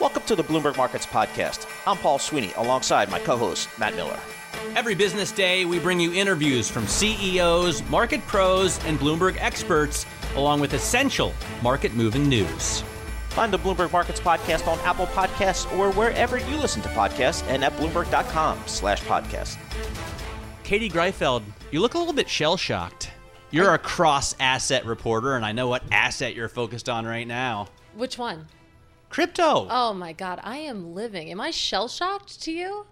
Welcome to the Bloomberg Markets Podcast. I'm Paul Sweeney, alongside my co-host, Matt Miller. Every business day, we bring you interviews from CEOs, market pros, and Bloomberg experts, along with essential market-moving news. Find the Bloomberg Markets Podcast on Apple Podcasts or wherever you listen to podcasts and at Bloomberg.com/podcast. Katie Greifeld, you look a little bit shell-shocked. You're a cross-asset reporter, and I know what asset you're focused on right now. Which one? Crypto. Oh my God, I am living. Am I shell-shocked to you?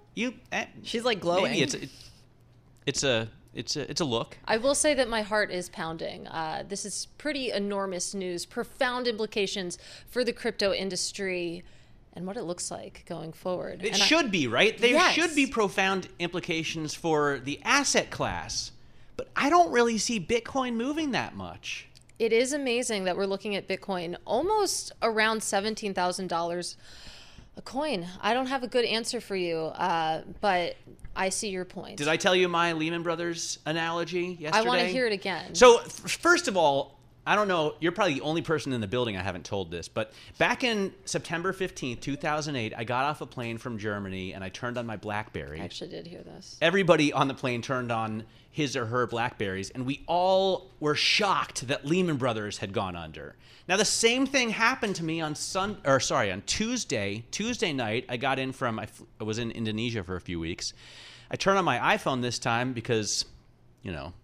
She's like glowing. Maybe it's a look. I will say that my heart is pounding. This is pretty enormous news, profound implications for the crypto industry and what it looks like going forward. It should be, right? There should be profound implications for the asset class, but I don't really see Bitcoin moving that much. It is amazing that we're looking at Bitcoin almost around $17,000 a coin. I don't have a good answer for you, but I see your point. Did I tell you my Lehman Brothers analogy yesterday? I want to hear it again. So first of all, I don't know, you're probably the only person in the building I haven't told this, but back in September 15th, 2008, I got off a plane from Germany and I turned on my BlackBerry. I actually did hear this. Everybody on the plane turned on his or her BlackBerries, and we all were shocked that Lehman Brothers had gone under. Now, the same thing happened to me on Tuesday night. I got in from, I was in Indonesia for a few weeks. I turned on my iPhone this time because, you know,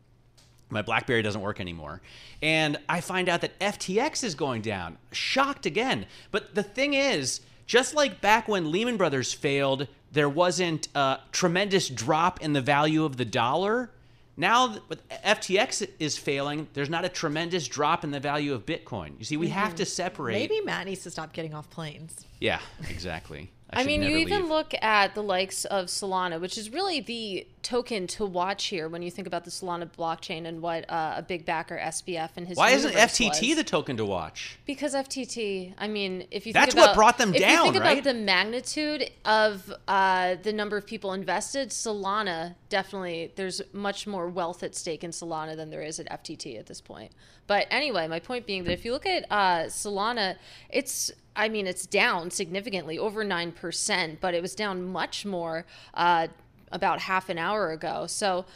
my BlackBerry doesn't work anymore. And I find out that FTX is going down. Shocked again. But the thing is, just like back when Lehman Brothers failed, there wasn't a tremendous drop in the value of the dollar. Now with FTX is failing, there's not a tremendous drop in the value of Bitcoin. You see, we have to separate. Maybe Matt needs to stop getting off planes. Yeah, exactly. I mean, you even look at the likes of Solana, which is really the token to watch here when you think about the Solana blockchain and what a big backer, SBF, and his. Why isn't FTT the token to watch? Because FTT, I mean, if you think about, that's what brought them down, right? If you think about the magnitude of the number of people invested, Solana definitely, there's much more wealth at stake in Solana than there is at FTT at this point. But anyway, my point being that if you look at Solana, it's down significantly, over 9%, but it was down much more about half an hour ago. So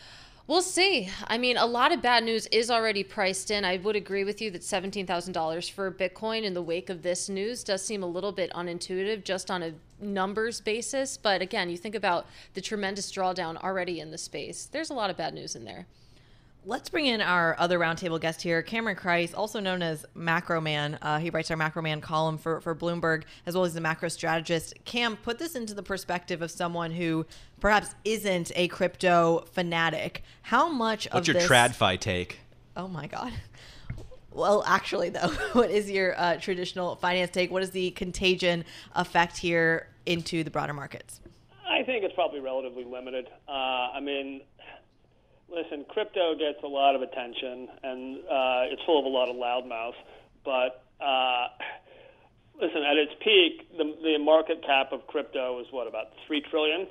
we'll see. I mean, a lot of bad news is already priced in. I would agree with you that $17,000 for Bitcoin in the wake of this news does seem a little bit unintuitive just on a numbers basis. But again, you think about the tremendous drawdown already in the space. There's a lot of bad news in there. Let's bring in our other roundtable guest here, Cameron Crise, also known as Macro Man. He writes our Macro Man column for Bloomberg, as well as the MicroStrategist. Cam, put this into the perspective of someone who perhaps isn't a crypto fanatic. How much of this... What's your TradFi take? Oh, my God. Well, actually, though, what is your traditional finance take? What is the contagion effect here into the broader markets? I think it's probably relatively limited. Listen, crypto gets a lot of attention, and it's full of a lot of loudmouth. But listen, at its peak, the market cap of crypto was about $3 trillion,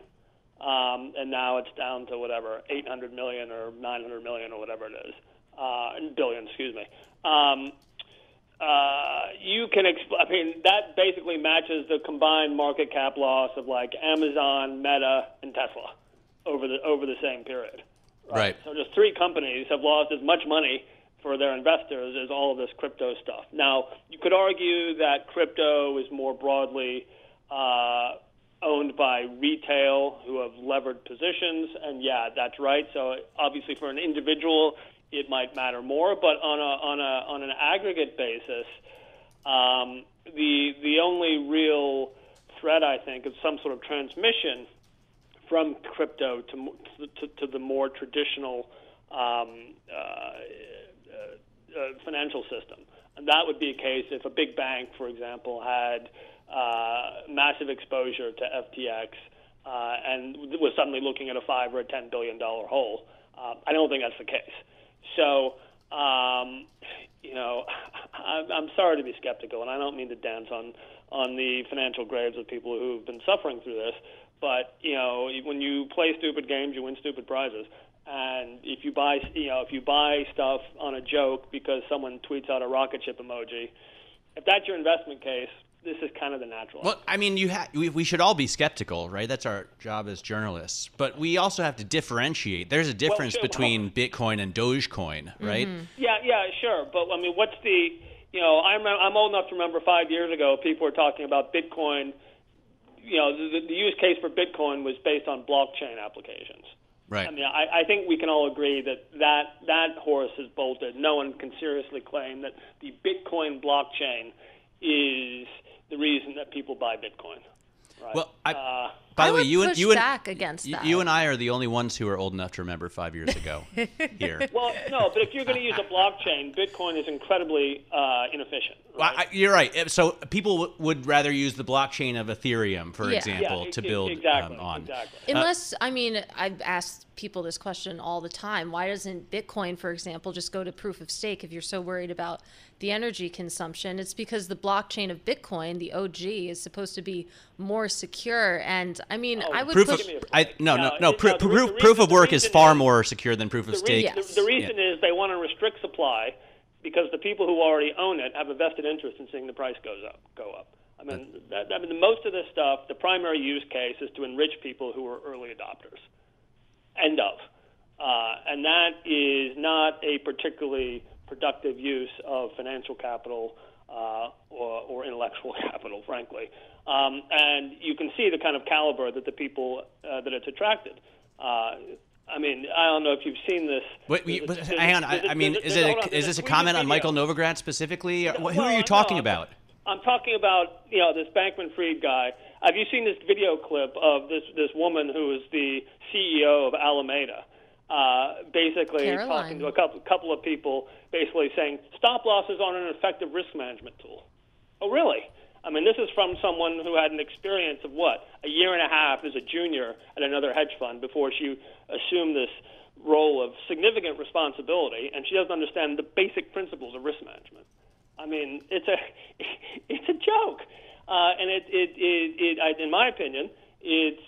and now it's down to whatever 800 million or 900 million or whatever it is, billion. Excuse me. That basically matches the combined market cap loss of like Amazon, Meta, and Tesla over the same period. Right. So just three companies have lost as much money for their investors as all of this crypto stuff. Now, you could argue that crypto is more broadly owned by retail who have levered positions, and yeah, that's right. So obviously for an individual, it might matter more, but on an aggregate basis, the only real threat, I think, is some sort of transmission from crypto to the more traditional financial system. And that would be a case if a big bank, for example, had massive exposure to FTX and was suddenly looking at a $5 or a $10 billion hole. I don't think that's the case. So, I'm sorry to be skeptical, and I don't mean to dance on the financial graves of people who've been suffering through this. But, when you play stupid games, you win stupid prizes. And if you buy, stuff on a joke because someone tweets out a rocket ship emoji, if that's your investment case, this is kind of the natural. Well, I mean, we should all be skeptical, right? That's our job as journalists. But we also have to differentiate. There's a difference between Bitcoin and Dogecoin, right? Mm-hmm. Yeah, sure. But, I mean, what's the, I'm old enough to remember 5 years ago people were talking about Bitcoin. The use case for Bitcoin was based on blockchain applications. Right. I mean, I think we can all agree that horse has bolted. No one can seriously claim that the Bitcoin blockchain is the reason that people buy Bitcoin. Right? Well, by the way, you and I are the only ones who are old enough to remember 5 years ago here. Well, no, but if you're going to use a blockchain, Bitcoin is incredibly inefficient. Right? Well, you're right. So people would rather use the blockchain of Ethereum, for example, to build on. Exactly. Unless, I've asked people this question all the time. Why doesn't Bitcoin, for example, just go to proof of stake if you're so worried about the energy consumption? It's because the blockchain of Bitcoin, the OG, is supposed to be more secure. And I would proof of work is far more secure than proof of stake. The reason is they want to restrict supply because the people who already own it have a vested interest in seeing the price go up. Most of this stuff, the primary use case is to enrich people who are early adopters. End of. And that is not a particularly productive use of financial capital or intellectual capital, frankly. And you can see the kind of caliber that the people that it's attracted. I don't know if you've seen this. Is this a comment on Michael Novogratz specifically? Who are you talking about? I'm talking about this Bankman-Fried guy. Have you seen this video clip of this woman who is the CEO of Alameda, basically talking to a couple of people, basically saying stop losses aren't an effective risk management tool? Oh, really? I mean, this is from someone who had an experience of a year and a half as a junior at another hedge fund before she assumed this role of significant responsibility, and she doesn't understand the basic principles of risk management. I mean, it's a joke, and it in my opinion, it's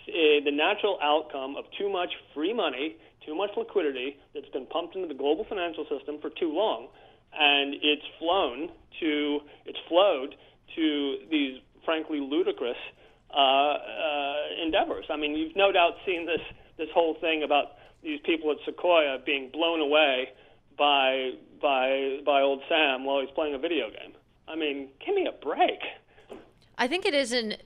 the natural outcome of too much free money, too much liquidity that's been pumped into the global financial system for too long, and it's flowed to these frankly ludicrous endeavors. I mean, you've no doubt seen this whole thing about these people at Sequoia being blown away by old Sam while he's playing a video game. I mean, give me a break. I think it is a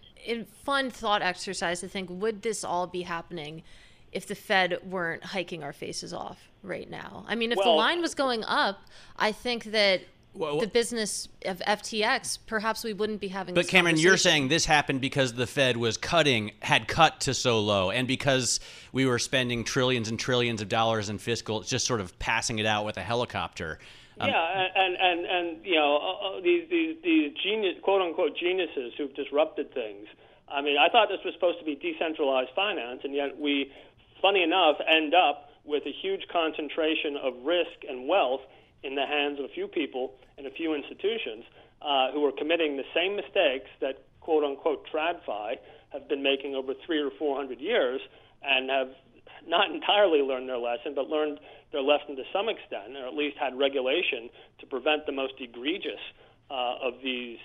fun thought exercise to think, would this all be happening if the Fed weren't hiking our faces off right now? I mean, if the line was going up, I think that the business of FTX, perhaps we wouldn't be having this conversation. But Cameron, you're saying this happened because the Fed had cut to so low, and because we were spending trillions and trillions of dollars in fiscal, just sort of passing it out with a helicopter. These genius, quote unquote geniuses who've disrupted things. I mean, I thought this was supposed to be decentralized finance, and yet we, funny enough, end up with a huge concentration of risk and wealth in the hands of a few people and a few institutions who are committing the same mistakes that quote-unquote TradFi have been making over 300 or 400 years, and have not entirely learned their lesson, but learned their lesson to some extent, or at least had regulation to prevent the most egregious of these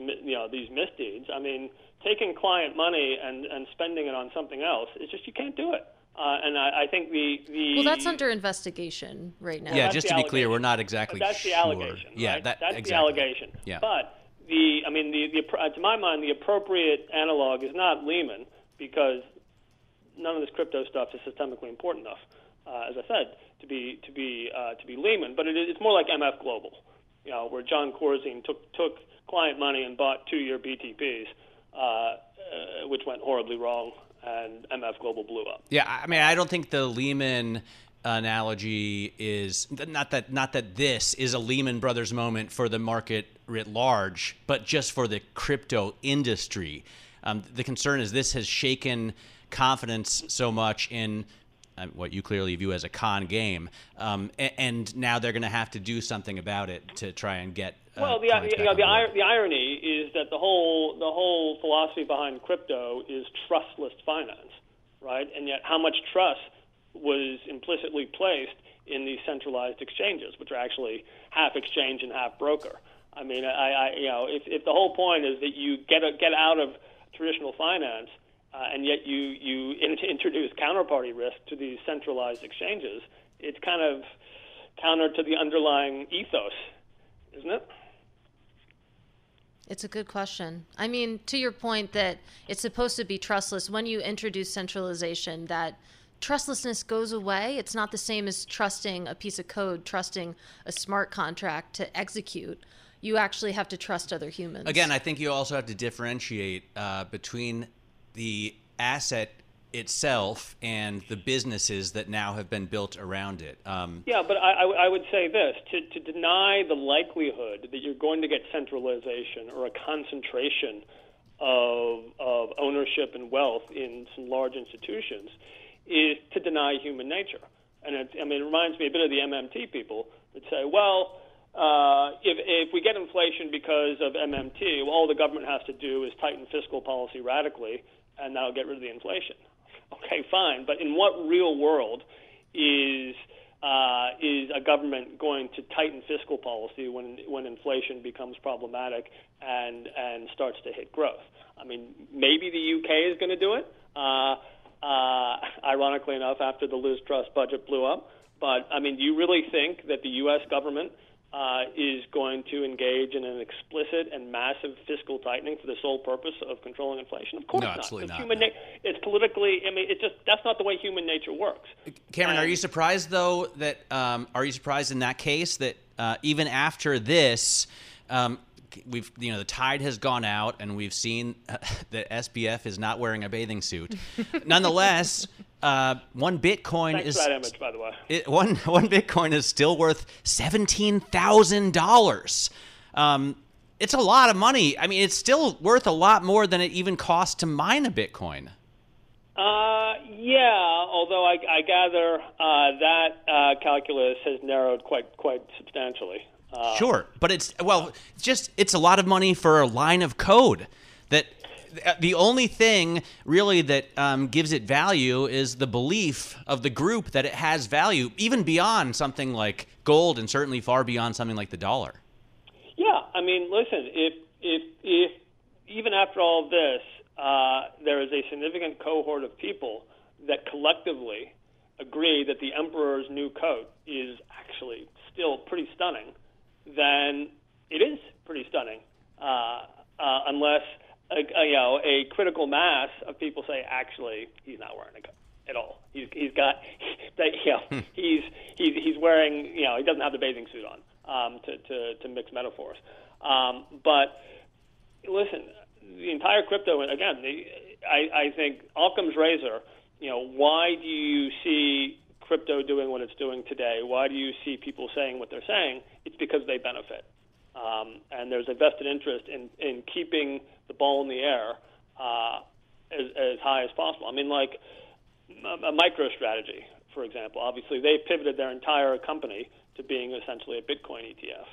misdeeds. I mean, taking client money and spending it on something else, it's just you can't do it. And I think the well, that's under investigation right now. Yeah, just to be clear, we're not exactly sure. That's the allegation. Yeah, right? That's exactly. The allegation. Yeah. But the to my mind, the appropriate analog is not Lehman, because none of this crypto stuff is systemically important enough, as I said, to be Lehman. But it's more like MF Global, where John Corzine took client money and bought 2-year BTPs, which went horribly wrong. And MF Global blew up. Yeah, I mean, I don't think the Lehman analogy is not that this is a Lehman Brothers moment for the market writ large, but just for the crypto industry. The concern is this has shaken confidence so much in what you clearly view as a con game, and now they're going to have to do something about it to try and get. Well, the irony is that the whole philosophy behind crypto is trustless finance, right? And yet, how much trust was implicitly placed in these centralized exchanges, which are actually half exchange and half broker? I mean, if the whole point is that you get out of traditional finance. And yet you introduce counterparty risk to these centralized exchanges, it's kind of counter to the underlying ethos, isn't it? It's a good question. I mean, to your point that it's supposed to be trustless, when you introduce centralization, that trustlessness goes away. It's not the same as trusting a piece of code, trusting a smart contract to execute. You actually have to trust other humans. Again, I think you also have to differentiate between the asset itself and the businesses that now have been built around it. Yeah, but I would say this, to deny the likelihood that you're going to get centralization or a concentration of ownership and wealth in some large institutions is to deny human nature. And it reminds me a bit of the MMT people that say, well, if we get inflation because of MMT, all the government has to do is tighten fiscal policy radically, and that'll get rid of the inflation. Okay, fine, but in what real world is a government going to tighten fiscal policy when inflation becomes problematic and starts to hit growth? I mean, maybe the UK is going to do it, ironically enough, after the Liz Truss budget blew up. But, I mean, do you really think that the U.S. government is going to engage in an explicit and massive fiscal tightening for the sole purpose of controlling inflation? Of course not. No, absolutely not. It's politically, I mean, it's just, that's not the way human nature works. Cameron, are you surprised, though, that, are you surprised in that case that even after this, we've, you know, the tide has gone out and we've seen that SBF is not wearing a bathing suit. Nonetheless, one Bitcoin Thanks is for that image, by the way. One Bitcoin is still worth $17,000. It's a lot of money. I mean, it's still worth a lot more than it even costs to mine a Bitcoin. Yeah, although I gather that calculus has narrowed quite substantially. Sure, but it's a lot of money for a line of code. That the only thing really that gives it value is the belief of the group that it has value, even beyond something like gold, and certainly far beyond something like the dollar. Yeah, I mean, listen, if even after all this, there is a significant cohort of people that collectively agree that the emperor's new coat is actually still pretty stunning. Then it is pretty stunning, unless a critical mass of people say, actually, he's not wearing a coat at all. He's wearing, you know, he doesn't have the bathing suit on. To mix metaphors, but listen, the entire crypto again. I think Occam's razor. You know, why do you see crypto doing what it's doing today? Why do you see people saying what they're saying? It's because they benefit. And there's a vested interest in keeping the ball in the air as high as possible. I mean, like a MicroStrategy, for example. Obviously, they pivoted their entire company to being essentially a Bitcoin ETF.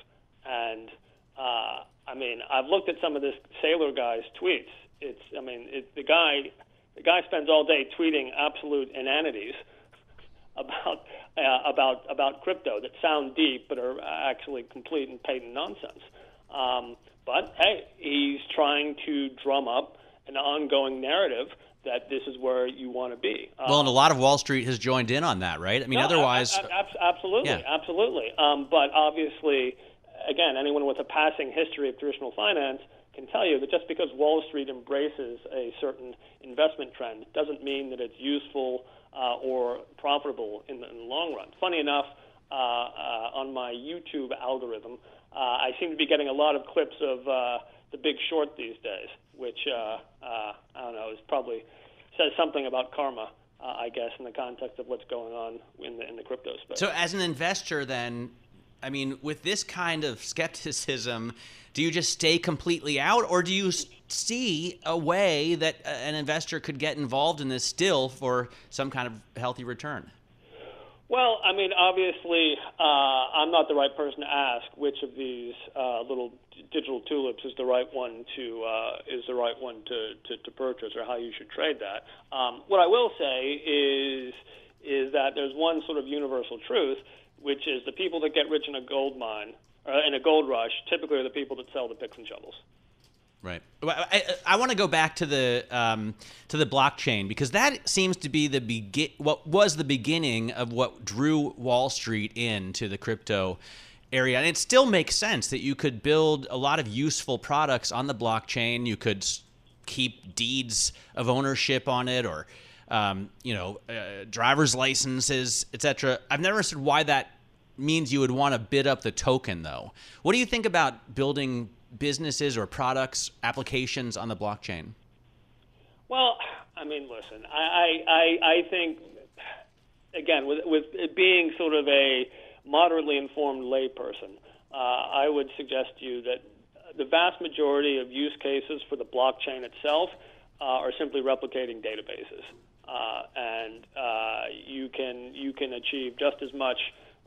And, I mean, I've looked at some of this Saylor guy's tweets. The guy spends all day tweeting absolute inanities about crypto that sound deep but are actually complete and patent nonsense. But hey, he's trying to drum up an ongoing narrative that this is where you want to be. Well, and a lot of Wall Street has joined in on that, right? I mean, no, otherwise, absolutely, yeah. Absolutely. But obviously, again, anyone with a passing history of traditional finance can tell you that just because Wall Street embraces a certain investment trend doesn't mean that it's useful or profitable in the long run. Funny enough, on my YouTube algorithm, I seem to be getting a lot of clips of The Big Short these days, which I don't know, is probably says something about karma I guess, in the context of what's going on in the crypto space. So as an investor then, I mean, with this kind of skepticism, do you just stay completely out, or do you see a way that an investor could get involved in this still for some kind of healthy return? Well, I mean, obviously, I'm not the right person to ask which of these little digital tulips is the right one to purchase, or how you should trade that. What I will say is that there's one sort of universal truth, which is the people that get rich in a gold mine, in a gold rush, typically are the people that sell the picks and shovels. Right. I want to go back to the blockchain, because that seems to be what was the beginning of what drew Wall Street into the crypto area. And it still makes sense that you could build a lot of useful products on the blockchain. You could keep deeds of ownership on it, or driver's licenses, etc. I've never understood why that means you would want to bid up the token, though. What do you think about building businesses or products, applications on the blockchain? Well, I mean, listen, I think, again, with it being sort of a moderately informed layperson, I would suggest to you that the vast majority of use cases for the blockchain itself are simply replicating databases, and you can achieve just as much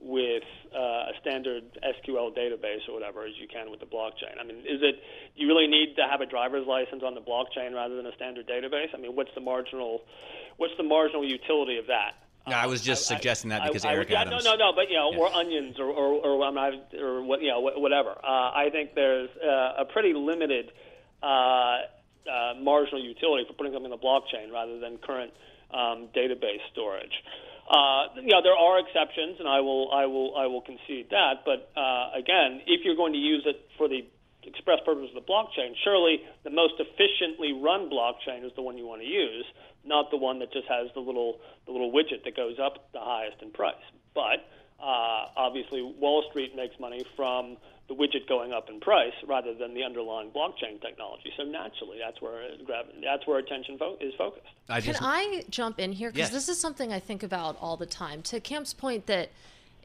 with a standard SQL database or whatever as you can with the blockchain. I mean, you really need to have a driver's license on the blockchain rather than a standard database? I mean, what's the marginal utility of that? No, I was just suggesting that because Eric Adams. No, but or onions, or whatever. I think there's a pretty limited marginal utility for putting something in the blockchain rather than current database storage. There are exceptions, and I will concede that. But again, if you're going to use it for the express purpose of the blockchain, surely the most efficiently run blockchain is the one you want to use, not the one that just has the little widget that goes up the highest in price. But obviously, Wall Street makes money from the widget going up in price rather than the underlying blockchain technology. So naturally, that's where attention is focused. Can I jump in here? Because this is something I think about all the time. To Cam's point that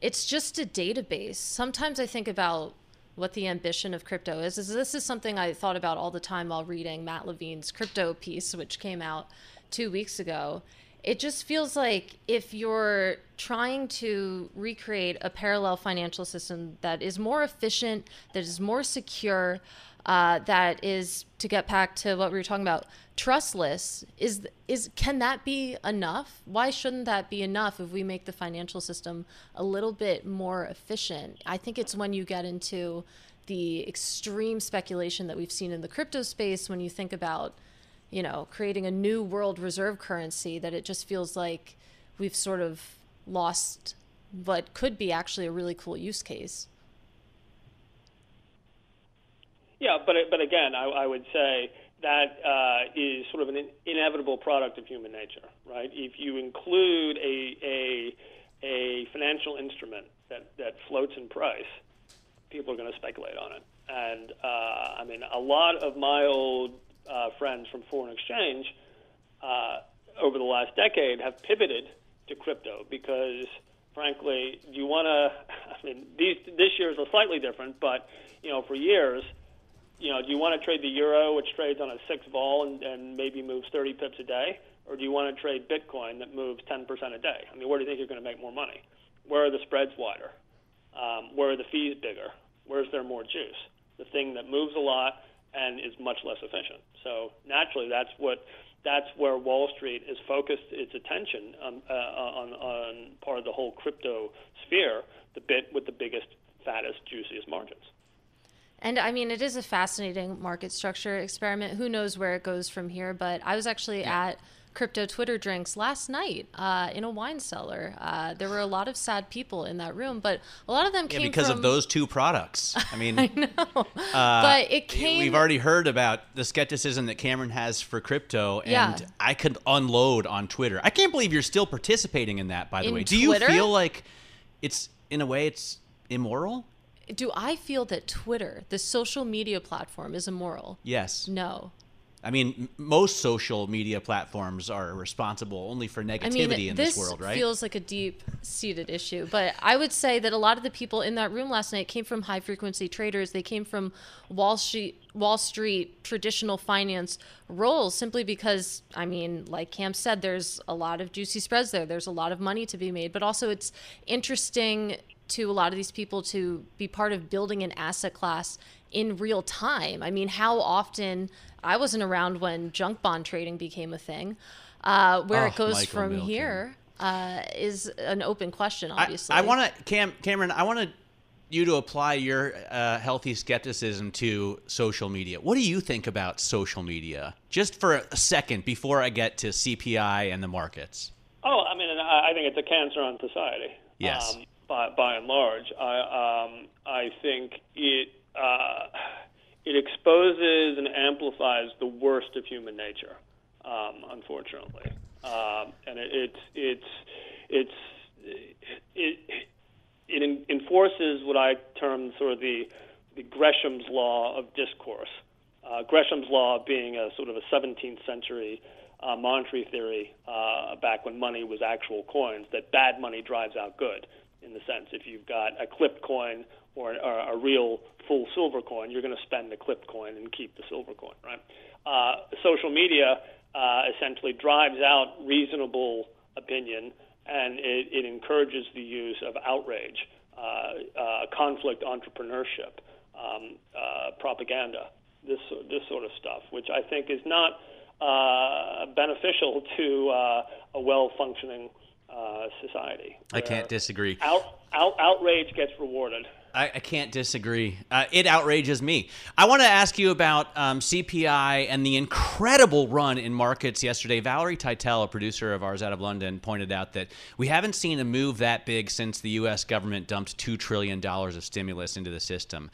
it's just a database. Sometimes I think about what the ambition of crypto is. This is something I thought about all the time while reading Matt Levine's crypto piece, which came out 2 weeks ago. It just feels like if you're trying to recreate a parallel financial system that is more efficient, that is more secure, that is, to get back to what we were talking about, trustless, can that be enough? Why shouldn't that be enough if we make the financial system a little bit more efficient? I think it's when you get into the extreme speculation that we've seen in the crypto space, when you think about creating a new world reserve currency, that it just feels like we've sort of lost what could be actually a really cool use case. Yeah, but again, I would say that is sort of an inevitable product of human nature, right? If you include a financial instrument that floats in price, people are going to speculate on it. And I mean, a lot of my old friends from foreign exchange over the last decade have pivoted to crypto because, frankly, this year is slightly different, but for years, do you want to trade the euro, which trades on a 6 vol and maybe moves 30 pips a day, or do you want to trade Bitcoin that moves 10% a day? I mean, where do you think you're going to make more money? Where are the spreads wider? Where are the fees bigger? Where's there more juice? The thing that moves a lot and is much less efficient. So naturally, that's where Wall Street is focused its attention on part of the whole crypto sphere, the bit with the biggest, fattest, juiciest margins. And I mean, it is a fascinating market structure experiment. Who knows where it goes from here? But I was actually at Crypto Twitter Drinks last night in a wine cellar. There were a lot of sad people in that room, but a lot of them came because of those two products. I mean, I know. But it came. We've already heard about the skepticism that Cameron has for crypto, and I could unload on Twitter. I can't believe you're still participating in that, by the way. Do you feel like it's, in a way, it's immoral? Do I feel that Twitter, the social media platform, is immoral? Yes. No. I mean, most social media platforms are responsible only for negativity in this world, right? This feels like a deep-seated issue. But I would say that a lot of the people in that room last night came from high-frequency traders. They came from Wall Street traditional finance roles, simply because, I mean, like Cam said, there's a lot of juicy spreads there. There's a lot of money to be made. But also it's interesting to a lot of these people to be part of building an asset class in real time. I mean, how often, I wasn't around when junk bond trading became a thing, where it goes Michael from Milton. Here is an open question, obviously. I want to, Cameron, I want you to apply your healthy skepticism to social media. What do you think about social media? Just for a second before I get to CPI and the markets. Oh, I mean, I think it's a cancer on society. Yes. By and large, I think it exposes and amplifies the worst of human nature, unfortunately, and it enforces what I term sort of the Gresham's law of discourse. Gresham's law being a sort of a 17th century monetary theory back when money was actual coins, that bad money drives out good. In the sense, if you've got a clipped coin or a real full silver coin, you're going to spend the clipped coin and keep the silver coin, right? Social media essentially drives out reasonable opinion, and it encourages the use of outrage, conflict entrepreneurship, propaganda, this sort of stuff, which I think is not beneficial to a well-functioning society. I can't disagree. Outrage gets rewarded. I can't disagree. It outrages me. I want to ask you about CPI and the incredible run in markets yesterday. Valerie Tytel, a producer of ours out of London, pointed out that we haven't seen a move that big since the U.S. government dumped $2 trillion of stimulus into the system.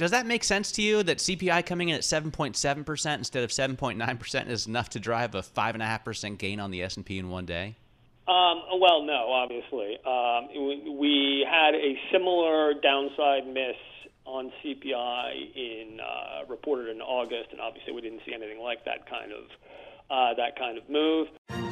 Does that make sense to you, that CPI coming in at 7.7% instead of 7.9% is enough to drive a 5.5% gain on the S&P in one day? Well, no, obviously. We had a similar downside miss on CPI reported in August, and obviously we didn't see anything like that kind of move.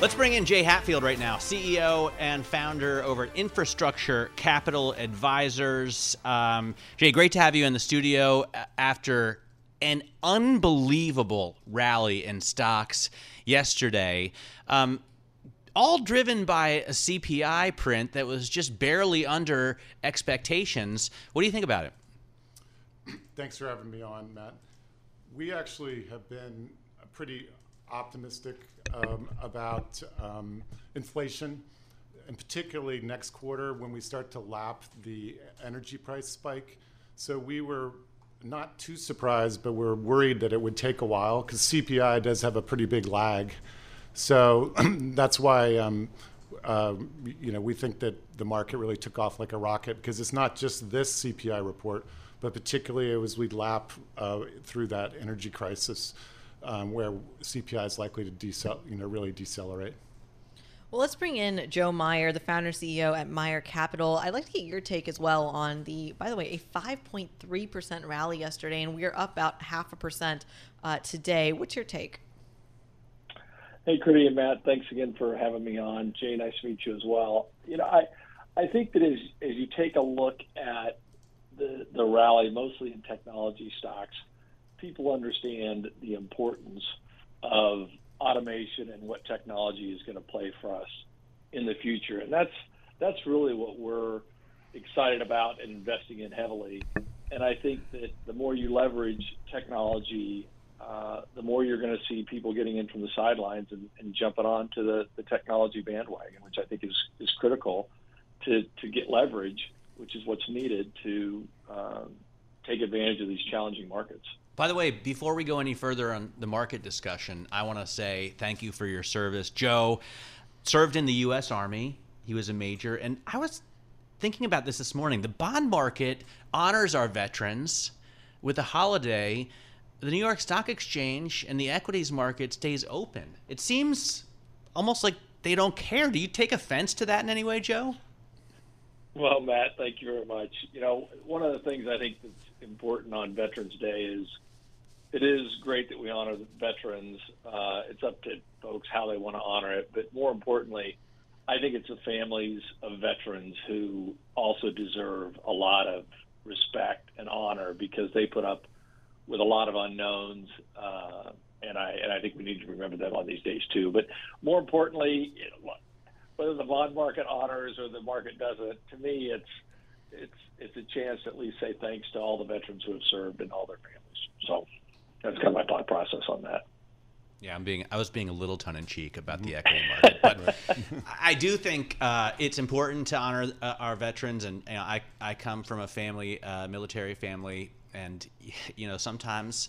Let's bring in Jay Hatfield right now, CEO and founder over at Infrastructure Capital Advisors. Jay, great to have you in the studio after an unbelievable rally in stocks yesterday, all driven by a CPI print that was just barely under expectations. What do you think about it? Thanks for having me on, Matt. We actually have been pretty optimistic about inflation, and particularly next quarter when we start to lap the energy price spike. So we were not too surprised, but we're worried that it would take a while because CPI does have a pretty big lag. So that's why we think that the market really took off like a rocket, because it's not just this CPI report, but particularly as we lap through that energy crisis. Where CPI is likely to really decelerate. Well, let's bring in Joe Meyer, the founder and CEO at Meyer Capital. I'd like to get your take as well on a 5.3% rally yesterday, and we are up about 0.5% today. What's your take? Hey, Katie and Matt, thanks again for having me on. Jay, nice to meet you as well. You know, I think that as you take a look at the rally, mostly in technology stocks, people understand the importance of automation and what technology is going to play for us in the future. And that's really what we're excited about and investing in heavily. And I think that the more you leverage technology, the more you're going to see people getting in from the sidelines and jumping on to the technology bandwagon, which I think is critical to get leverage, which is what's needed take advantage of these challenging markets. By the way, before we go any further on the market discussion, I want to say thank you for your service. Joe served in the U.S. Army. He was a major. And I was thinking about this morning. The bond market honors our veterans with a holiday. The New York Stock Exchange and the equities market stays open. It seems almost like they don't care. Do you take offense to that in any way, Joe? Well, Matt, thank you very much. You know, one of the things I think that's important on Veterans Day is it is great that we honor the veterans. It's up to folks how they want to honor it. But more importantly, I think it's the families of veterans who also deserve a lot of respect and honor because they put up with a lot of unknowns. And I think we need to remember them on these days, too. But more importantly, you know, whether the bond market honors or the market doesn't, to me, it's a chance to at least say thanks to all the veterans who have served and all their families. So that's kind of my thought process on that. Yeah, I was being a little tongue-in-cheek about the equity market, but I do think it's important to honor our veterans. And you know, I come from a family, military family, and you know sometimes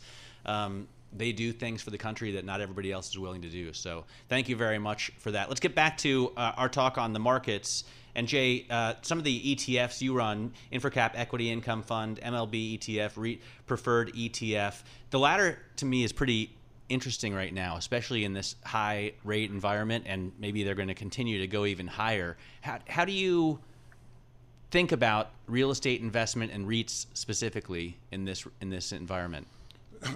they do things for the country that not everybody else is willing to do. So thank you very much for that. Let's get back to our talk on the markets. And Jay, some of the ETFs you run, InfraCap Equity Income Fund, MLB ETF, REIT Preferred ETF, the latter to me is pretty interesting right now, especially in this high rate environment, and maybe they're going to continue to go even higher. How do you think about real estate investment and REITs specifically in this environment?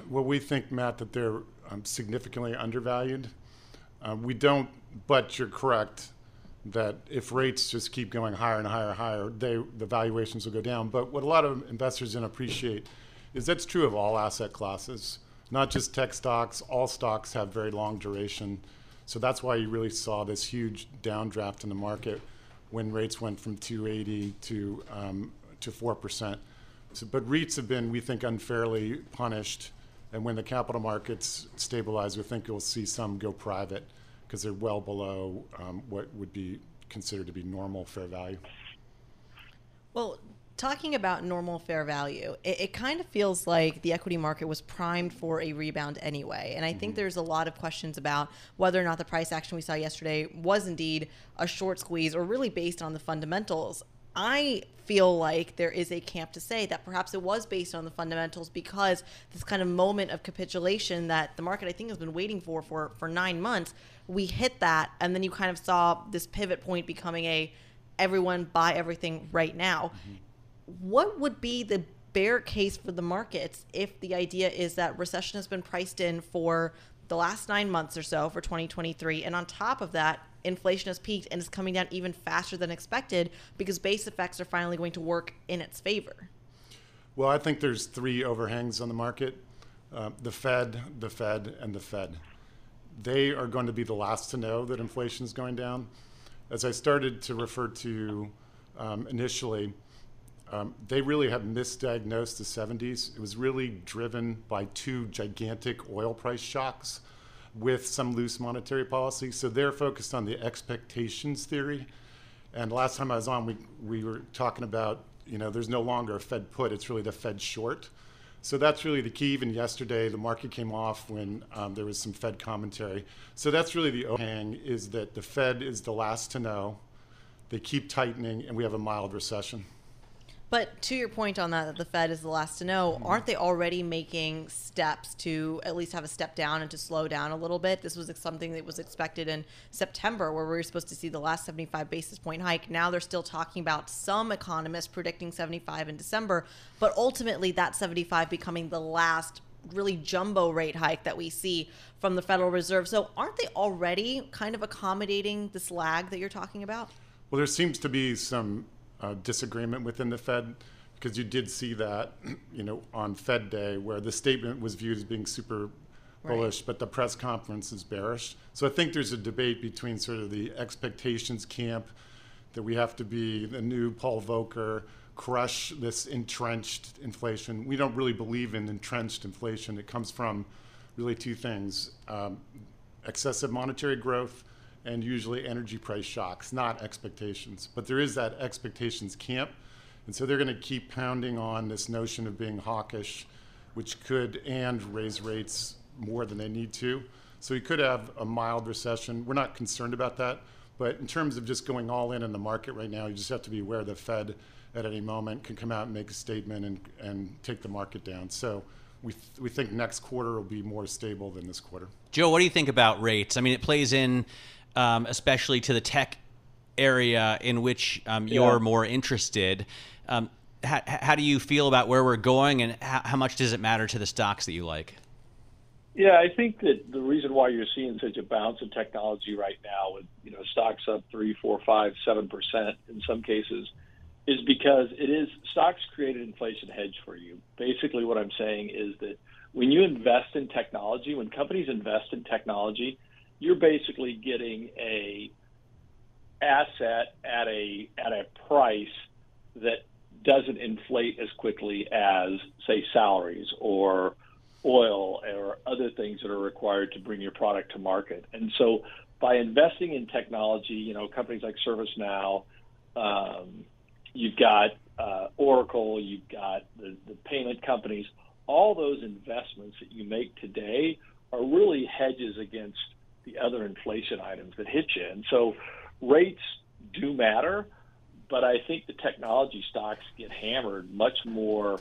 Well, we think, Matt, that they're significantly undervalued. We don't, but you're correct that if rates just keep going higher and higher and higher, the valuations will go down. But what a lot of investors don't appreciate is that's true of all asset classes, not just tech stocks. All stocks have very long duration. So that's why you really saw this huge downdraft in the market when rates went from 280 to 4%. So, but REITs have been, we think, unfairly punished. And when the capital markets stabilize, we think you'll see some go private because they're well below what would be considered to be normal fair value. Well, talking about normal fair value, it kind of feels like the equity market was primed for a rebound anyway. And I think there's a lot of questions about whether or not the price action we saw yesterday was indeed a short squeeze or really based on the fundamentals. I feel like there is a camp to say that perhaps it was based on the fundamentals because this kind of moment of capitulation that the market I think has been waiting for 9 months, we hit that, and then you kind of saw this pivot point becoming a everyone buy everything right now. What would be the bear case for the markets if the idea is that recession has been priced in for the last 9 months or so for 2023, and on top of that, inflation has peaked and is coming down even faster than expected because base effects are finally going to work in its favor? Well, I think there's three overhangs on the market. The Fed, and the Fed. They are going to be the last to know that inflation is going down. As I started to refer to initially, they really have misdiagnosed the 70s. It was really driven by two gigantic oil price shocks with some loose monetary policy. So they're focused on the expectations theory. And last time I was on, we were talking about, you know, there's no longer a Fed put, it's really the Fed short. So that's really the key. Even yesterday, the market came off when there was some Fed commentary. So that's really the overhang, is that the Fed is the last to know. They keep tightening, and we have a mild recession. But to your point on that the Fed is the last to know, aren't they already making steps to at least have a step down and to slow down a little bit? This was something that was expected in September, where we were supposed to see the last 75 basis point hike. Now they're still talking about, some economists predicting 75 in December, but ultimately that 75 becoming the last really jumbo rate hike that we see from the Federal Reserve. So aren't they already kind of accommodating this lag that you're talking about? Well, there seems to be some disagreement within the Fed, because you did see that, you know, on Fed Day, where the statement was viewed as being super bullish, but the press conference is bearish. So I think there's a debate between sort of the expectations camp that we have to be the new Paul Volcker, crush this entrenched inflation. We don't really believe in entrenched inflation. It comes from really two things, excessive monetary growth and usually energy price shocks, not expectations. But there is that expectations camp. And so they're going to keep pounding on this notion of being hawkish, which could and raise rates more than they need to. So we could have a mild recession. We're not concerned about that. But in terms of just going all in the market right now, you just have to be aware the Fed at any moment can come out and make a statement and take the market down. So we think next quarter will be more stable than this quarter. Joe, what do you think about rates? I mean, it plays in especially to the tech area in which you're more interested. How do you feel about where we're going, and how much does it matter to the stocks that you like? Yeah, I think that the reason why you're seeing such a bounce in technology right now with, you know, stocks up 3, 4, 5, 7% in some cases is because it is stocks create an inflation hedge for you. Basically what I'm saying is that when you invest in technology, when companies invest in technology, you're basically getting a asset at a price that doesn't inflate as quickly as, say, salaries or oil or other things that are required to bring your product to market. And so by investing in technology, you know, companies like ServiceNow, you've got Oracle, you've got the payment companies, all those investments that you make today are really hedges against the other inflation items that hit you. And so rates do matter, but I think the technology stocks get hammered much more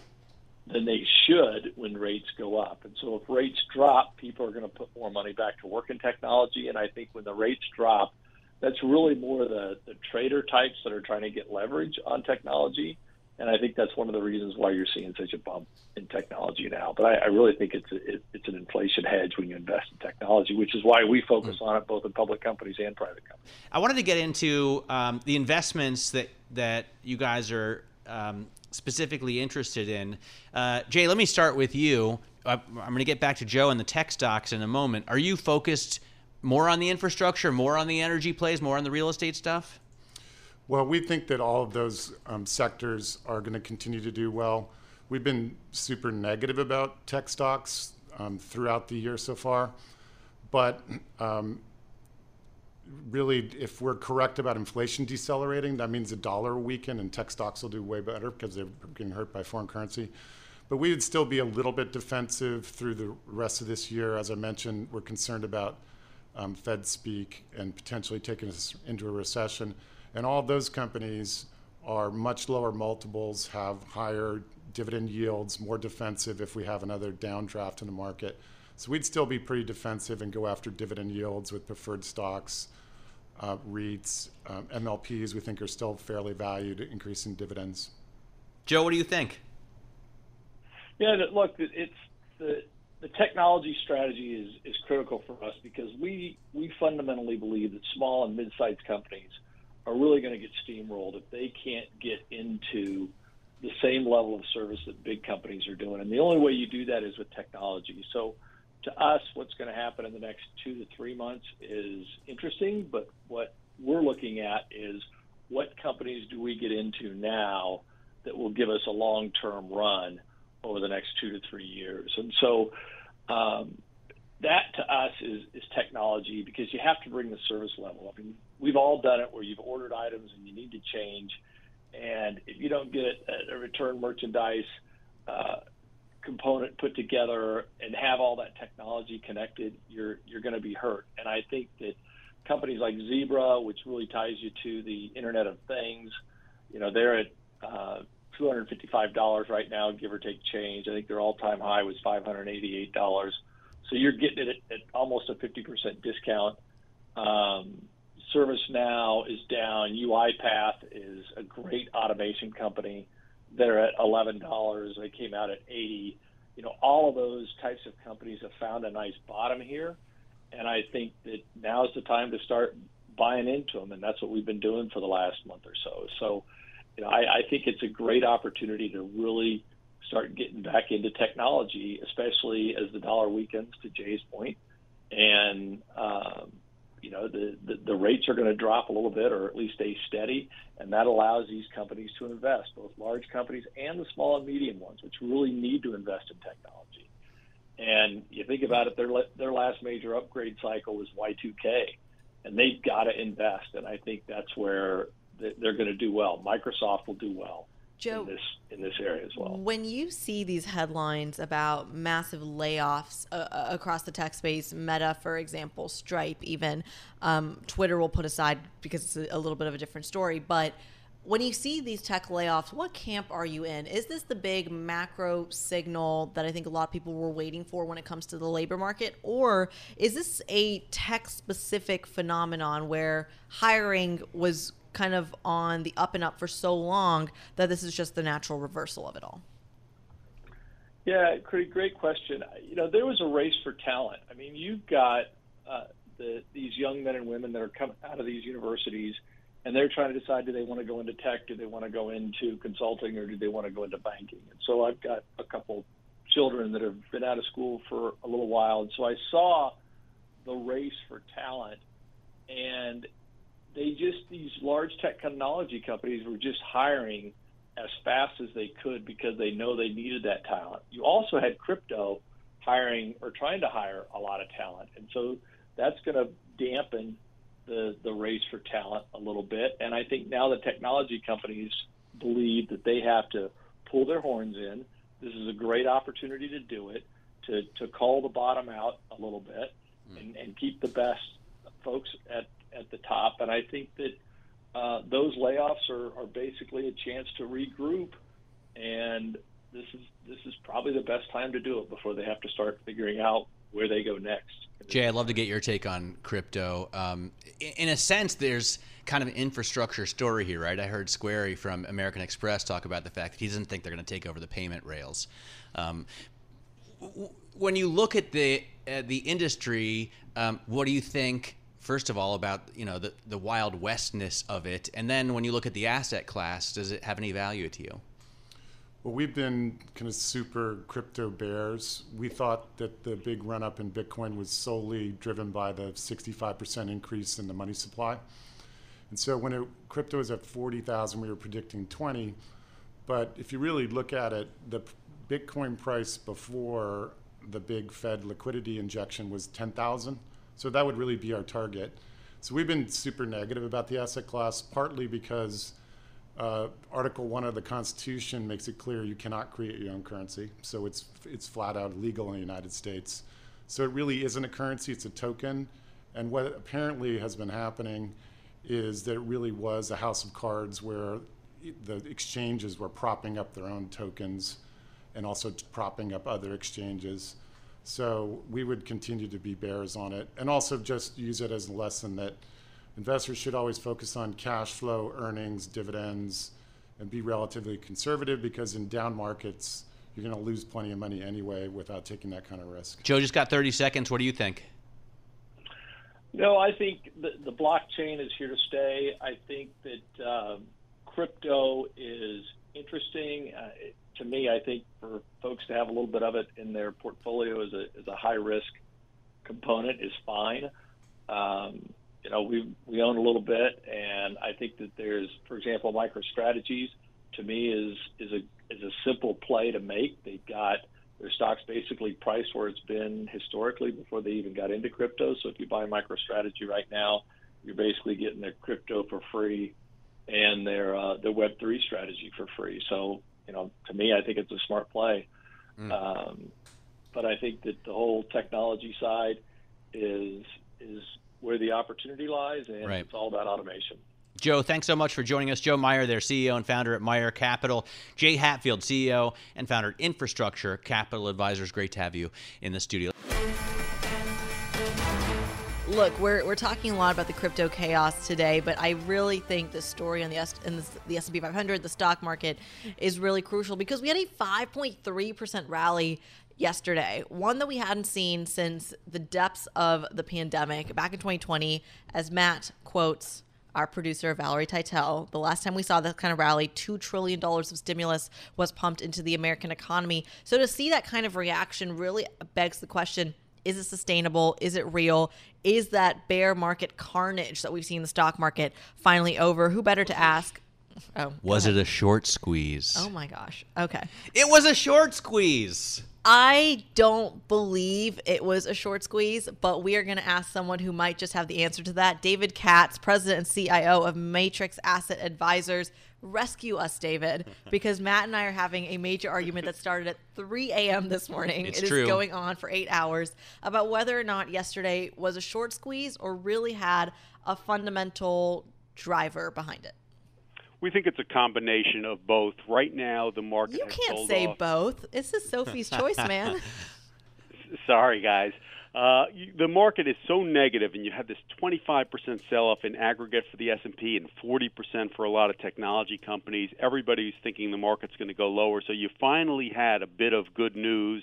than they should when rates go up. And so if rates drop, people are going to put more money back to work in technology. And I think when the rates drop, that's really more the trader types that are trying to get leverage on technology. And I think that's one of the reasons why you're seeing such a bump in technology now. But I really think it's an inflation hedge when you invest in technology, which is why we focus on it both in public companies and private companies. I wanted to get into the investments that you guys are specifically interested in. Jay, let me start with you. I'm going to get back to Joe and the tech stocks in a moment. Are you focused more on the infrastructure, more on the energy plays, more on the real estate stuff? Well, we think that all of those sectors are going to continue to do well. We've been super negative about tech stocks throughout the year so far. But really, if we're correct about inflation decelerating, that means the dollar will weaken and tech stocks will do way better because they're getting hurt by foreign currency. But we would still be a little bit defensive through the rest of this year. As I mentioned, we're concerned about Fed speak and potentially taking us into a recession. And all of those companies are much lower multiples, have higher dividend yields, more defensive if we have another downdraft in the market. So we'd still be pretty defensive and go after dividend yields with preferred stocks, REITs, MLPs we think are still fairly valued, increasing dividends. Joe, what do you think? Yeah, look, it's the technology strategy is critical for us because we fundamentally believe that small and mid-sized companies are really going to get steamrolled if they can't get into the same level of service that big companies are doing. And the only way you do that is with technology. So to us, what's going to happen in the next 2 to 3 months is interesting, but what we're looking at is what companies do we get into now that will give us a long-term run over the next 2 to 3 years. And so that to us is technology because you have to bring the service level up. I mean, we've all done it where you've ordered items and you need to change. And if you don't get a return merchandise component put together and have all that technology connected, you're going to be hurt. And I think that companies like Zebra, which really ties you to the Internet of Things, you know, they're at $255 right now, give or take change. I think their all-time high was $588. So you're getting it at almost a 50% discount. ServiceNow is down. UiPath is a great automation company. They're at $11. They came out at $80. You know, all of those types of companies have found a nice bottom here, and I think that now's the time to start buying into them, and that's what we've been doing for the last month or so. So, you know, I think it's a great opportunity to really start getting back into technology, especially as the dollar weakens, to Jay's point, and you know, the rates are going to drop a little bit or at least stay steady, and that allows these companies to invest, both large companies and the small and medium ones, which really need to invest in technology. And you think about it, their last major upgrade cycle was Y2K, and they've got to invest, and I think that's where they're going to do well. Microsoft will do well. Joe, in this area as well. When you see these headlines about massive layoffs across the tech space, Meta, for example, Stripe, even Twitter we'll put aside because it's a little bit of a different story. But when you see these tech layoffs, what camp are you in? Is this the big macro signal that I think a lot of people were waiting for when it comes to the labor market? Or is this a tech-specific phenomenon where hiring was kind of on the up and up for so long that this is just the natural reversal of it all? Yeah, great question. You know, there was a race for talent. I mean, you've got these young men and women that are coming out of these universities, and they're trying to decide, do they want to go into tech? Do they want to go into consulting, or do they want to go into banking? And so I've got a couple children that have been out of school for a little while, and so I saw the race for talent, and these large technology companies were just hiring as fast as they could because they know they needed that talent. You also had crypto hiring or trying to hire a lot of talent. And so that's going to dampen the race for talent a little bit. And I think now the technology companies believe that they have to pull their horns in. This is a great opportunity to do it, to call the bottom out a little bit and keep the best folks at the top. And I think that those layoffs are basically a chance to regroup, and this is probably the best time to do it before they have to start figuring out where they go next. Jay, I'd love to get your take on crypto. In a sense, there's kind of an infrastructure story here, right? I heard Squarey from American Express talk about the fact that he doesn't think they're going to take over the payment rails. When you look at the industry, what do you think, first of all, about, you know, the Wild Westness of it, and then when you look at the asset class, does it have any value to you? Well, we've been kind of super crypto bears. We thought that the big run-up in Bitcoin was solely driven by the 65% increase in the money supply. And so when crypto was at 40,000, we were predicting 20. But if you really look at it, the Bitcoin price before the big Fed liquidity injection was 10,000. So that would really be our target. So we've been super negative about the asset class, partly because Article 1 of the Constitution makes it clear you cannot create your own currency. So it's flat out illegal in the United States. So it really isn't a currency, it's a token. And what apparently has been happening is that it really was a house of cards where the exchanges were propping up their own tokens and also propping up other exchanges. So we would continue to be bears on it, and also just use it as a lesson that investors should always focus on cash flow, earnings, dividends, and be relatively conservative, because in down markets, you're going to lose plenty of money anyway without taking that kind of risk. Joe, just got 30 seconds. What do you think? No, I think the blockchain is here to stay. I think that crypto is interesting. To me, I think for folks to have a little bit of it in their portfolio as a high-risk component is fine. You know, we own a little bit, and I think that there's, for example, MicroStrategy, to me, is a simple play to make. They've got their stocks basically priced where it's been historically before they even got into crypto. So if you buy MicroStrategy right now, you're basically getting their crypto for free and their Web3 strategy for free. So, you know, to me, I think it's a smart play. But I think that the whole technology side is where the opportunity lies, and right. It's all about automation. Joe, thanks so much for joining us. Joe Meyer, their CEO and founder at Meyer Capital. Jay Hatfield, CEO and founder at Infrastructure Capital Advisors. Great to have you in the studio. Look, we're talking a lot about the crypto chaos today, but I really think the story on the S&P 500, the stock market, is really crucial, because we had a 5.3% rally yesterday, one that we hadn't seen since the depths of the pandemic back in 2020, as Matt quotes our producer, Valerie Tytel. The last time we saw that kind of rally, $2 trillion of stimulus was pumped into the American economy. So to see that kind of reaction really begs the question, is it sustainable? Is it real? Is that bear market carnage that we've seen in the stock market finally over? Who better to ask? Oh, was it a short squeeze? Oh my gosh. Okay. It was a short squeeze. I don't believe it was a short squeeze, but we are going to ask someone who might just have the answer to that. David Katz, president and CIO of Matrix Asset Advisors. rescue us, David, because Matt and I are having a major argument that started at 3 a.m. this morning. It is going on for 8 hours about whether or not yesterday was a short squeeze or really had a fundamental driver behind it. We think it's a combination of both. Right now, the market has sold off. You can't say both. This is Sophie's choice, man. Sorry, guys. The market is so negative, and you have this 25% sell-off in aggregate for the S&P and 40% for a lot of technology companies. Everybody's thinking the market's going to go lower. So you finally had a bit of good news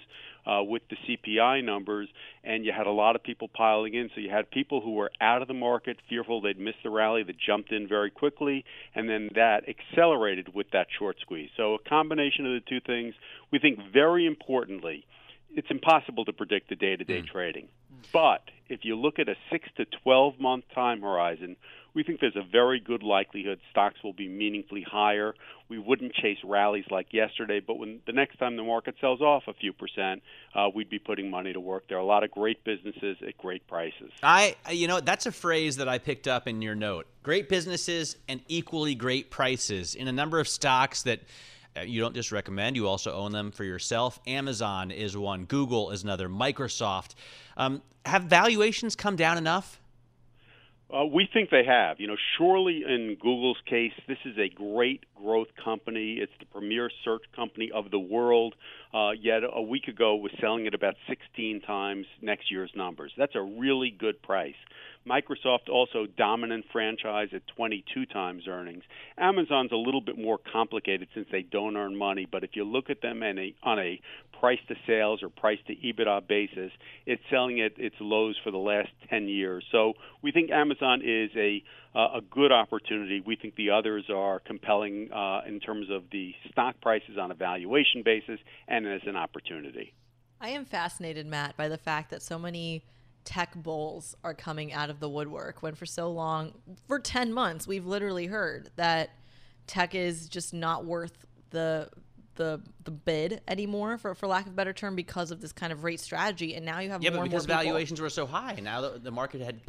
with the CPI numbers, and you had a lot of people piling in. So you had people who were out of the market, fearful they'd miss the rally, that jumped in very quickly, and then that accelerated with that short squeeze. So a combination of the two things. We think very importantly, it's impossible to predict the day-to-day trading. But if you look at a 6 to 12-month time horizon, we think there's a very good likelihood stocks will be meaningfully higher. We wouldn't chase rallies like yesterday, but when the next time the market sells off a few percent, we'd be putting money to work. There are a lot of great businesses at great prices. You know, that's a phrase that I picked up in your note. Great businesses and equally great prices in a number of stocks that you don't just recommend, you also own them for yourself. Amazon is one. Google is another. Microsoft. Have valuations come down enough? We think they have. You know, surely in Google's case, this is a great growth company. It's the premier search company of the world. Yet a week ago was selling at about 16 times next year's numbers. That's a really good price. Microsoft also dominant franchise at 22 times earnings. Amazon's a little bit more complicated since they don't earn money, but if you look at them on a price to sales or price to EBITDA basis, it's selling at its lows for the last 10 years. So we think Amazon is a good opportunity. We think the others are compelling in terms of the stock prices on a valuation basis and as an opportunity. I am fascinated, Matt, by the fact that so many tech bulls are coming out of the woodwork when for so long, for 10 months, we've literally heard that tech is just not worth the bid anymore, for lack of a better term, because of this kind of rate strategy. And now you have more and more people. Yeah, but because valuations were so high, now the market had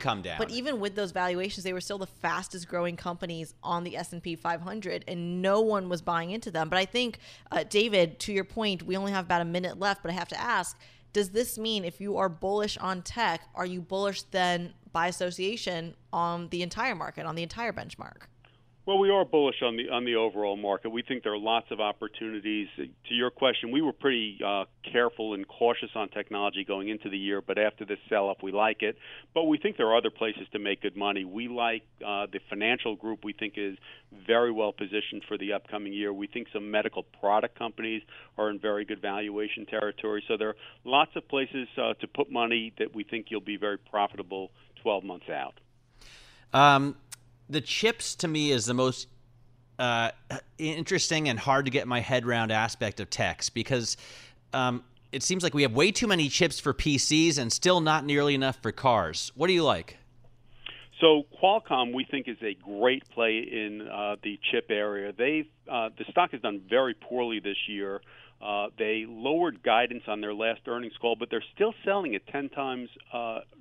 come down. But even with those valuations, they were still the fastest growing companies on the S&P 500, and no one was buying into them. But I think, David, to your point, we only have about a minute left, but I have to ask, does this mean if you are bullish on tech, are you bullish then by association on the entire market, on the entire benchmark? Well, we are bullish on the overall market. We think there are lots of opportunities. To your question, we were pretty careful and cautious on technology going into the year, but after this sell-off, we like it. But we think there are other places to make good money. We like the financial group we think is very well positioned for the upcoming year. We think some medical product companies are in very good valuation territory. So there are lots of places to put money that we think you'll be very profitable 12 months out. The chips, to me, is the most interesting and hard to get my head around aspect of tech, because it seems like we have way too many chips for PCs and still not nearly enough for cars. What do you like? So Qualcomm, we think, is a great play in the chip area. The stock has done very poorly this year. They lowered guidance on their last earnings call, but they're still selling at 10 times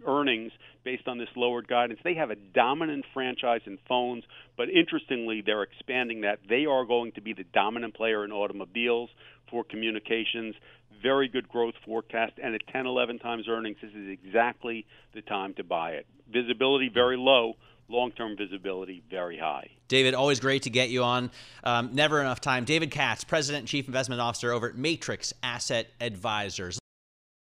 earnings based on this lowered guidance. They have a dominant franchise in phones, but interestingly, they're expanding that. They are going to be the dominant player in automobiles for communications. Very good growth forecast, and at 10, 11 times earnings, this is exactly the time to buy it. Visibility very low. Long-term visibility very high. David, always great to get you on. Never enough time. David Katz, President and Chief Investment Officer over at Matrix Asset Advisors.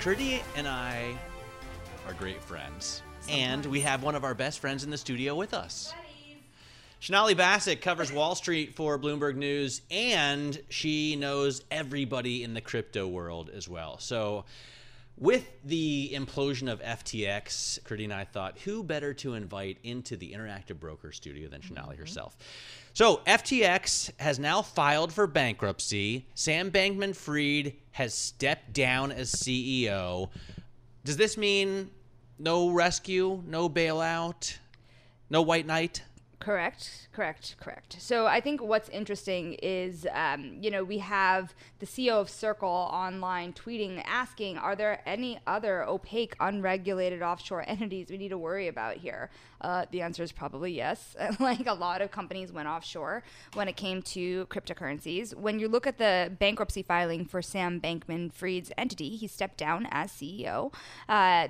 Kurti and I are great friends, and we have one of our best friends in the studio with us. Shanali Bassett covers Wall Street for Bloomberg News, and she knows everybody in the crypto world as well. So With the implosion of FTX, Kurti and I thought, who better to invite into the Interactive Broker studio than Shanali herself? So FTX has now filed for bankruptcy. Sam Bankman-Fried has stepped down as CEO. Does this mean no rescue, no bailout, no white knight? Correct. So I think what's interesting is, we have the CEO of Circle online tweeting, asking, are there any other opaque, unregulated offshore entities we need to worry about here? The answer is probably yes. Like, a lot of companies went offshore when it came to cryptocurrencies. When you look at the bankruptcy filing for Sam Bankman-Fried's entity, he stepped down as CEO.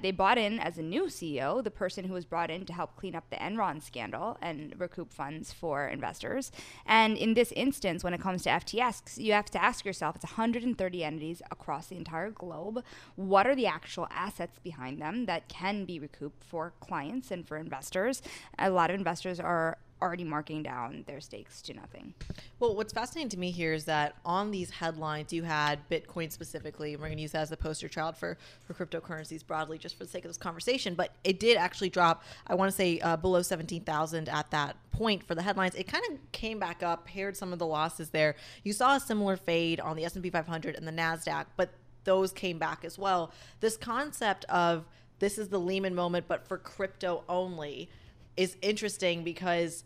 They brought in as a new CEO the person who was brought in to help clean up the Enron scandal and recoup funds for investors. And in this instance, when it comes to FTX, you have to ask yourself, it's 130 entities across the entire globe. What are the actual assets behind them that can be recouped for clients and for investors? A lot of investors are already marking down their stakes to nothing. Well, what's fascinating to me here is that on these headlines, you had Bitcoin specifically, and we're going to use that as the poster child for cryptocurrencies broadly, just for the sake of this conversation. But it did actually drop, I want to say, below 17,000 at that point for the headlines. It kind of came back up, paired some of the losses there. You saw a similar fade on the S&P 500 and the NASDAQ, but those came back as well. This concept of this is the Lehman moment, but for crypto only, is interesting because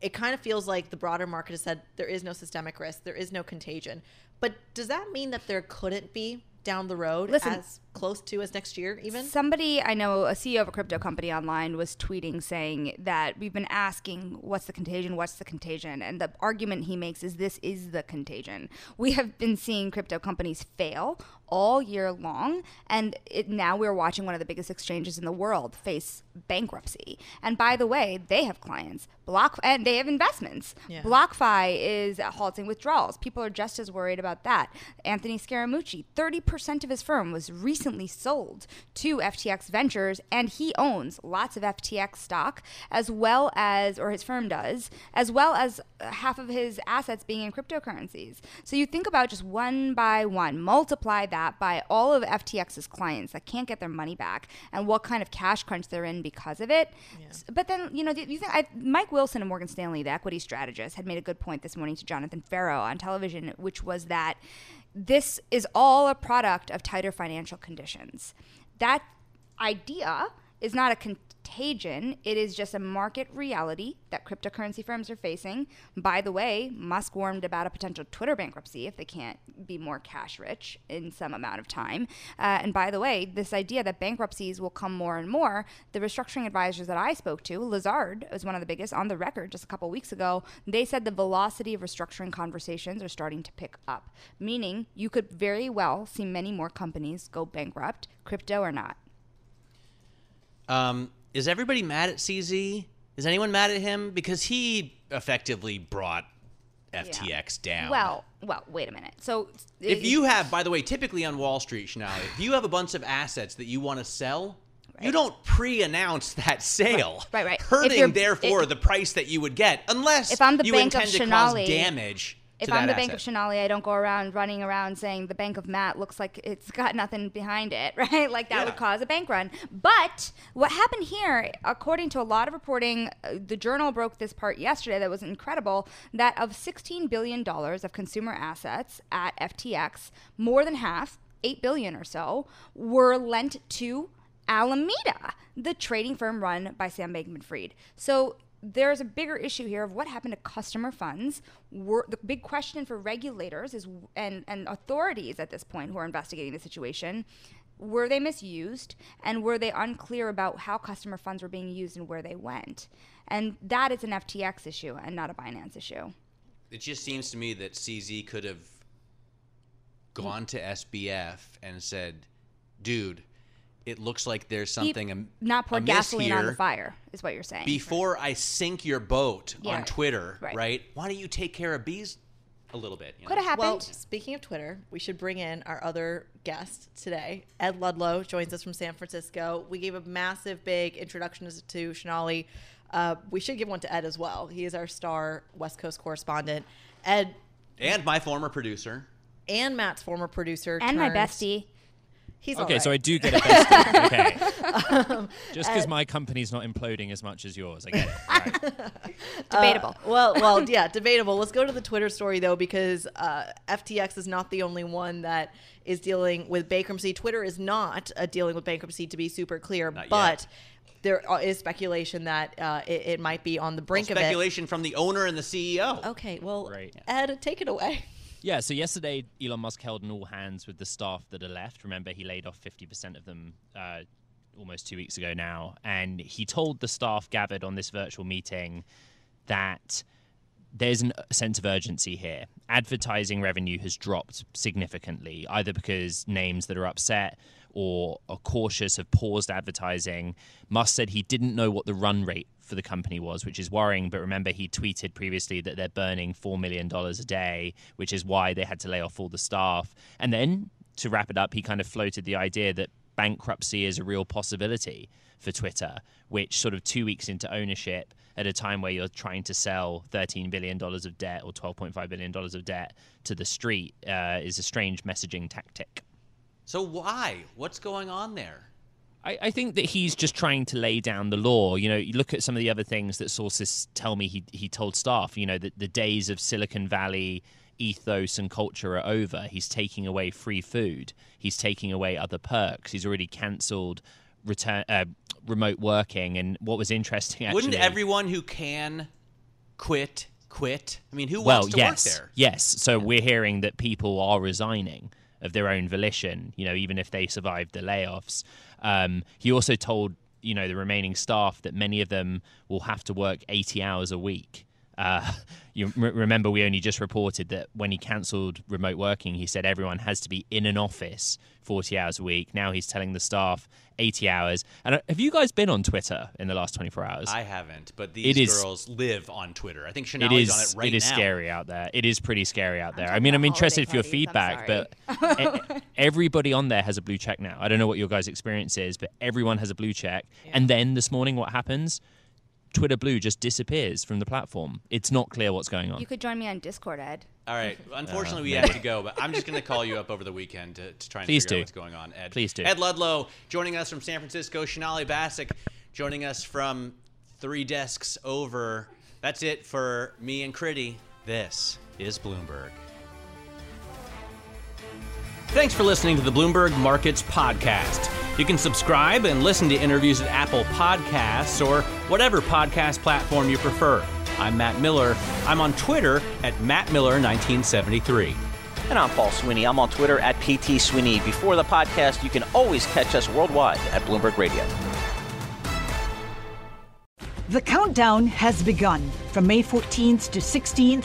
it kind of feels like the broader market has said there is no systemic risk, there is no contagion. But does that mean that there couldn't be down the road, as close to as next year even? Somebody I know, a CEO of a crypto company online, was tweeting saying that we've been asking, what's the contagion? And the argument he makes is, this is the contagion. We have been seeing crypto companies fail all year long, and now we're watching one of the biggest exchanges in the world face bankruptcy. And by the way, they have clients, and they have investments. Yeah. BlockFi is halting withdrawals. People are just as worried about that. Anthony Scaramucci, 30% of his firm was recently sold to FTX Ventures, and he owns lots of FTX stock, as well as, or his firm does, as well as half of his assets being in cryptocurrencies. So you think about just one by one, multiply that by all of FTX's clients that can't get their money back and what kind of cash crunch they're in because of it. Yeah. But then, Mike Wilson of Morgan Stanley, the equity strategist, had made a good point this morning to Jonathan Farrow on television, which was that this is all a product of tighter financial conditions. That idea is not a contagion. It is just a market reality that cryptocurrency firms are facing. By the way, Musk warned about a potential Twitter bankruptcy if they can't be more cash rich in some amount of time. And by the way, this idea that bankruptcies will come more and more, the restructuring advisors that I spoke to, Lazard was one of the biggest on the record just a couple weeks ago, they said the velocity of restructuring conversations are starting to pick up, meaning you could very well see many more companies go bankrupt, crypto or not. Is everybody mad at CZ? Is anyone mad at him? Because he effectively brought FTX down. Well, wait a minute. So if you have, by the way, typically on Wall Street, Shanali, if you have a bunch of assets that you want to sell, right, you don't pre-announce that sale, right. hurting, therefore, the price that you would get, unless if I'm the you bank intend of to Shanali, cause damage. If I'm the asset. Bank of Shanali, I don't go around running around saying the bank of Matt looks like it's got nothing behind it, right? Like that would cause a bank run. But what happened here, according to a lot of reporting, the Journal broke this part yesterday that was incredible, that of $16 billion of consumer assets at FTX, more than half, $8 billion or so, were lent to Alameda, the trading firm run by Sam Bankman-Fried. So there's a bigger issue here of what happened to customer funds. The big question for regulators is and authorities at this point who are investigating the situation, were they misused, and were they unclear about how customer funds were being used and where they went? And that is an FTX issue and not a Binance issue. It just seems to me that CZ could have gone to SBF and said, dude, it looks like there's something not pour gasoline on the fire is what you're saying. Before I sink your boat on Twitter, right? Why don't you take care of bees a little bit? Could have happened. Well, speaking of Twitter, we should bring in our other guest today. Ed Ludlow joins us from San Francisco. We gave a massive, big introduction to Shanali. We should give one to Ed as well. He is our star West Coast correspondent. Ed. And my former producer. And Matt's former producer. And my bestie. He's okay, right. So I do get a best deal. Okay. Just because my company's not imploding as much as yours, I get it. Right. Debatable. Well, yeah, debatable. Let's go to the Twitter story, though, because FTX is not the only one that is dealing with bankruptcy. Twitter is not dealing with bankruptcy, to be super clear, but there is speculation that it might be on the brink of it. Speculation from the owner and the CEO. Okay, well, right. Ed, take it away. Yeah, so yesterday, Elon Musk held an all-hands with the staff that are left. Remember, he laid off 50% of them almost 2 weeks ago now. And he told the staff gathered on this virtual meeting that there's a sense of urgency here. Advertising revenue has dropped significantly, either because names that are upset or are cautious have paused advertising. Musk said he didn't know what the run rate for the company was, which is worrying. But remember, he tweeted previously that they're burning $4 million a day, which is why they had to lay off all the staff. And then, to wrap it up, he kind of floated the idea that bankruptcy is a real possibility for Twitter, which sort of 2 weeks into ownership, at a time where you're trying to sell $13 billion of debt or $12.5 billion of debt to the street, is a strange messaging tactic. So why? What's going on there? I think that he's just trying to lay down the law. You know, you look at some of the other things that sources tell me he told staff, you know, that the days of Silicon Valley ethos and culture are over. He's taking away free food. He's taking away other perks. He's already cancelled remote working. And what was interesting, actually... Wouldn't everyone who can quit? I mean, who wants to work there? Yes. So we're hearing that people are resigning of their own volition, you know, even if they survived the layoffs. He also told, you know, the remaining staff that many of them will have to work 80 hours a week. You remember we only just reported that when he cancelled remote working, he said everyone has to be in an office 40 hours a week. Now he's telling the staff 80 hours. And have you guys been on Twitter in the last 24 hours? I haven't, but these girls live on Twitter. I think Chanel's on it right now. It is scary out there. It is pretty scary out there. I mean, I'm interested for your feedback, but everybody on there has a blue check now. I don't know what your guys' experience is, but everyone has a blue check. Yeah. And then this morning, what happens? Twitter Blue just disappears from the platform. It's not clear what's going on. You could join me on Discord, Ed. All right. Unfortunately, we have to go, but I'm just going to call you up over the weekend to try and figure out what's going on, Ed. Please do. Ed Ludlow joining us from San Francisco. Shanali Basak joining us from three desks over. That's it for me and Critty. This is Bloomberg. Thanks for listening to the Bloomberg Markets Podcast. You can subscribe and listen to interviews at Apple Podcasts or whatever podcast platform you prefer. I'm Matt Miller. I'm on Twitter at MattMiller1973. And I'm Paul Sweeney. I'm on Twitter at PT Sweeney. Before the podcast, you can always catch us worldwide at Bloomberg Radio. The countdown has begun. From May 14th to 16th,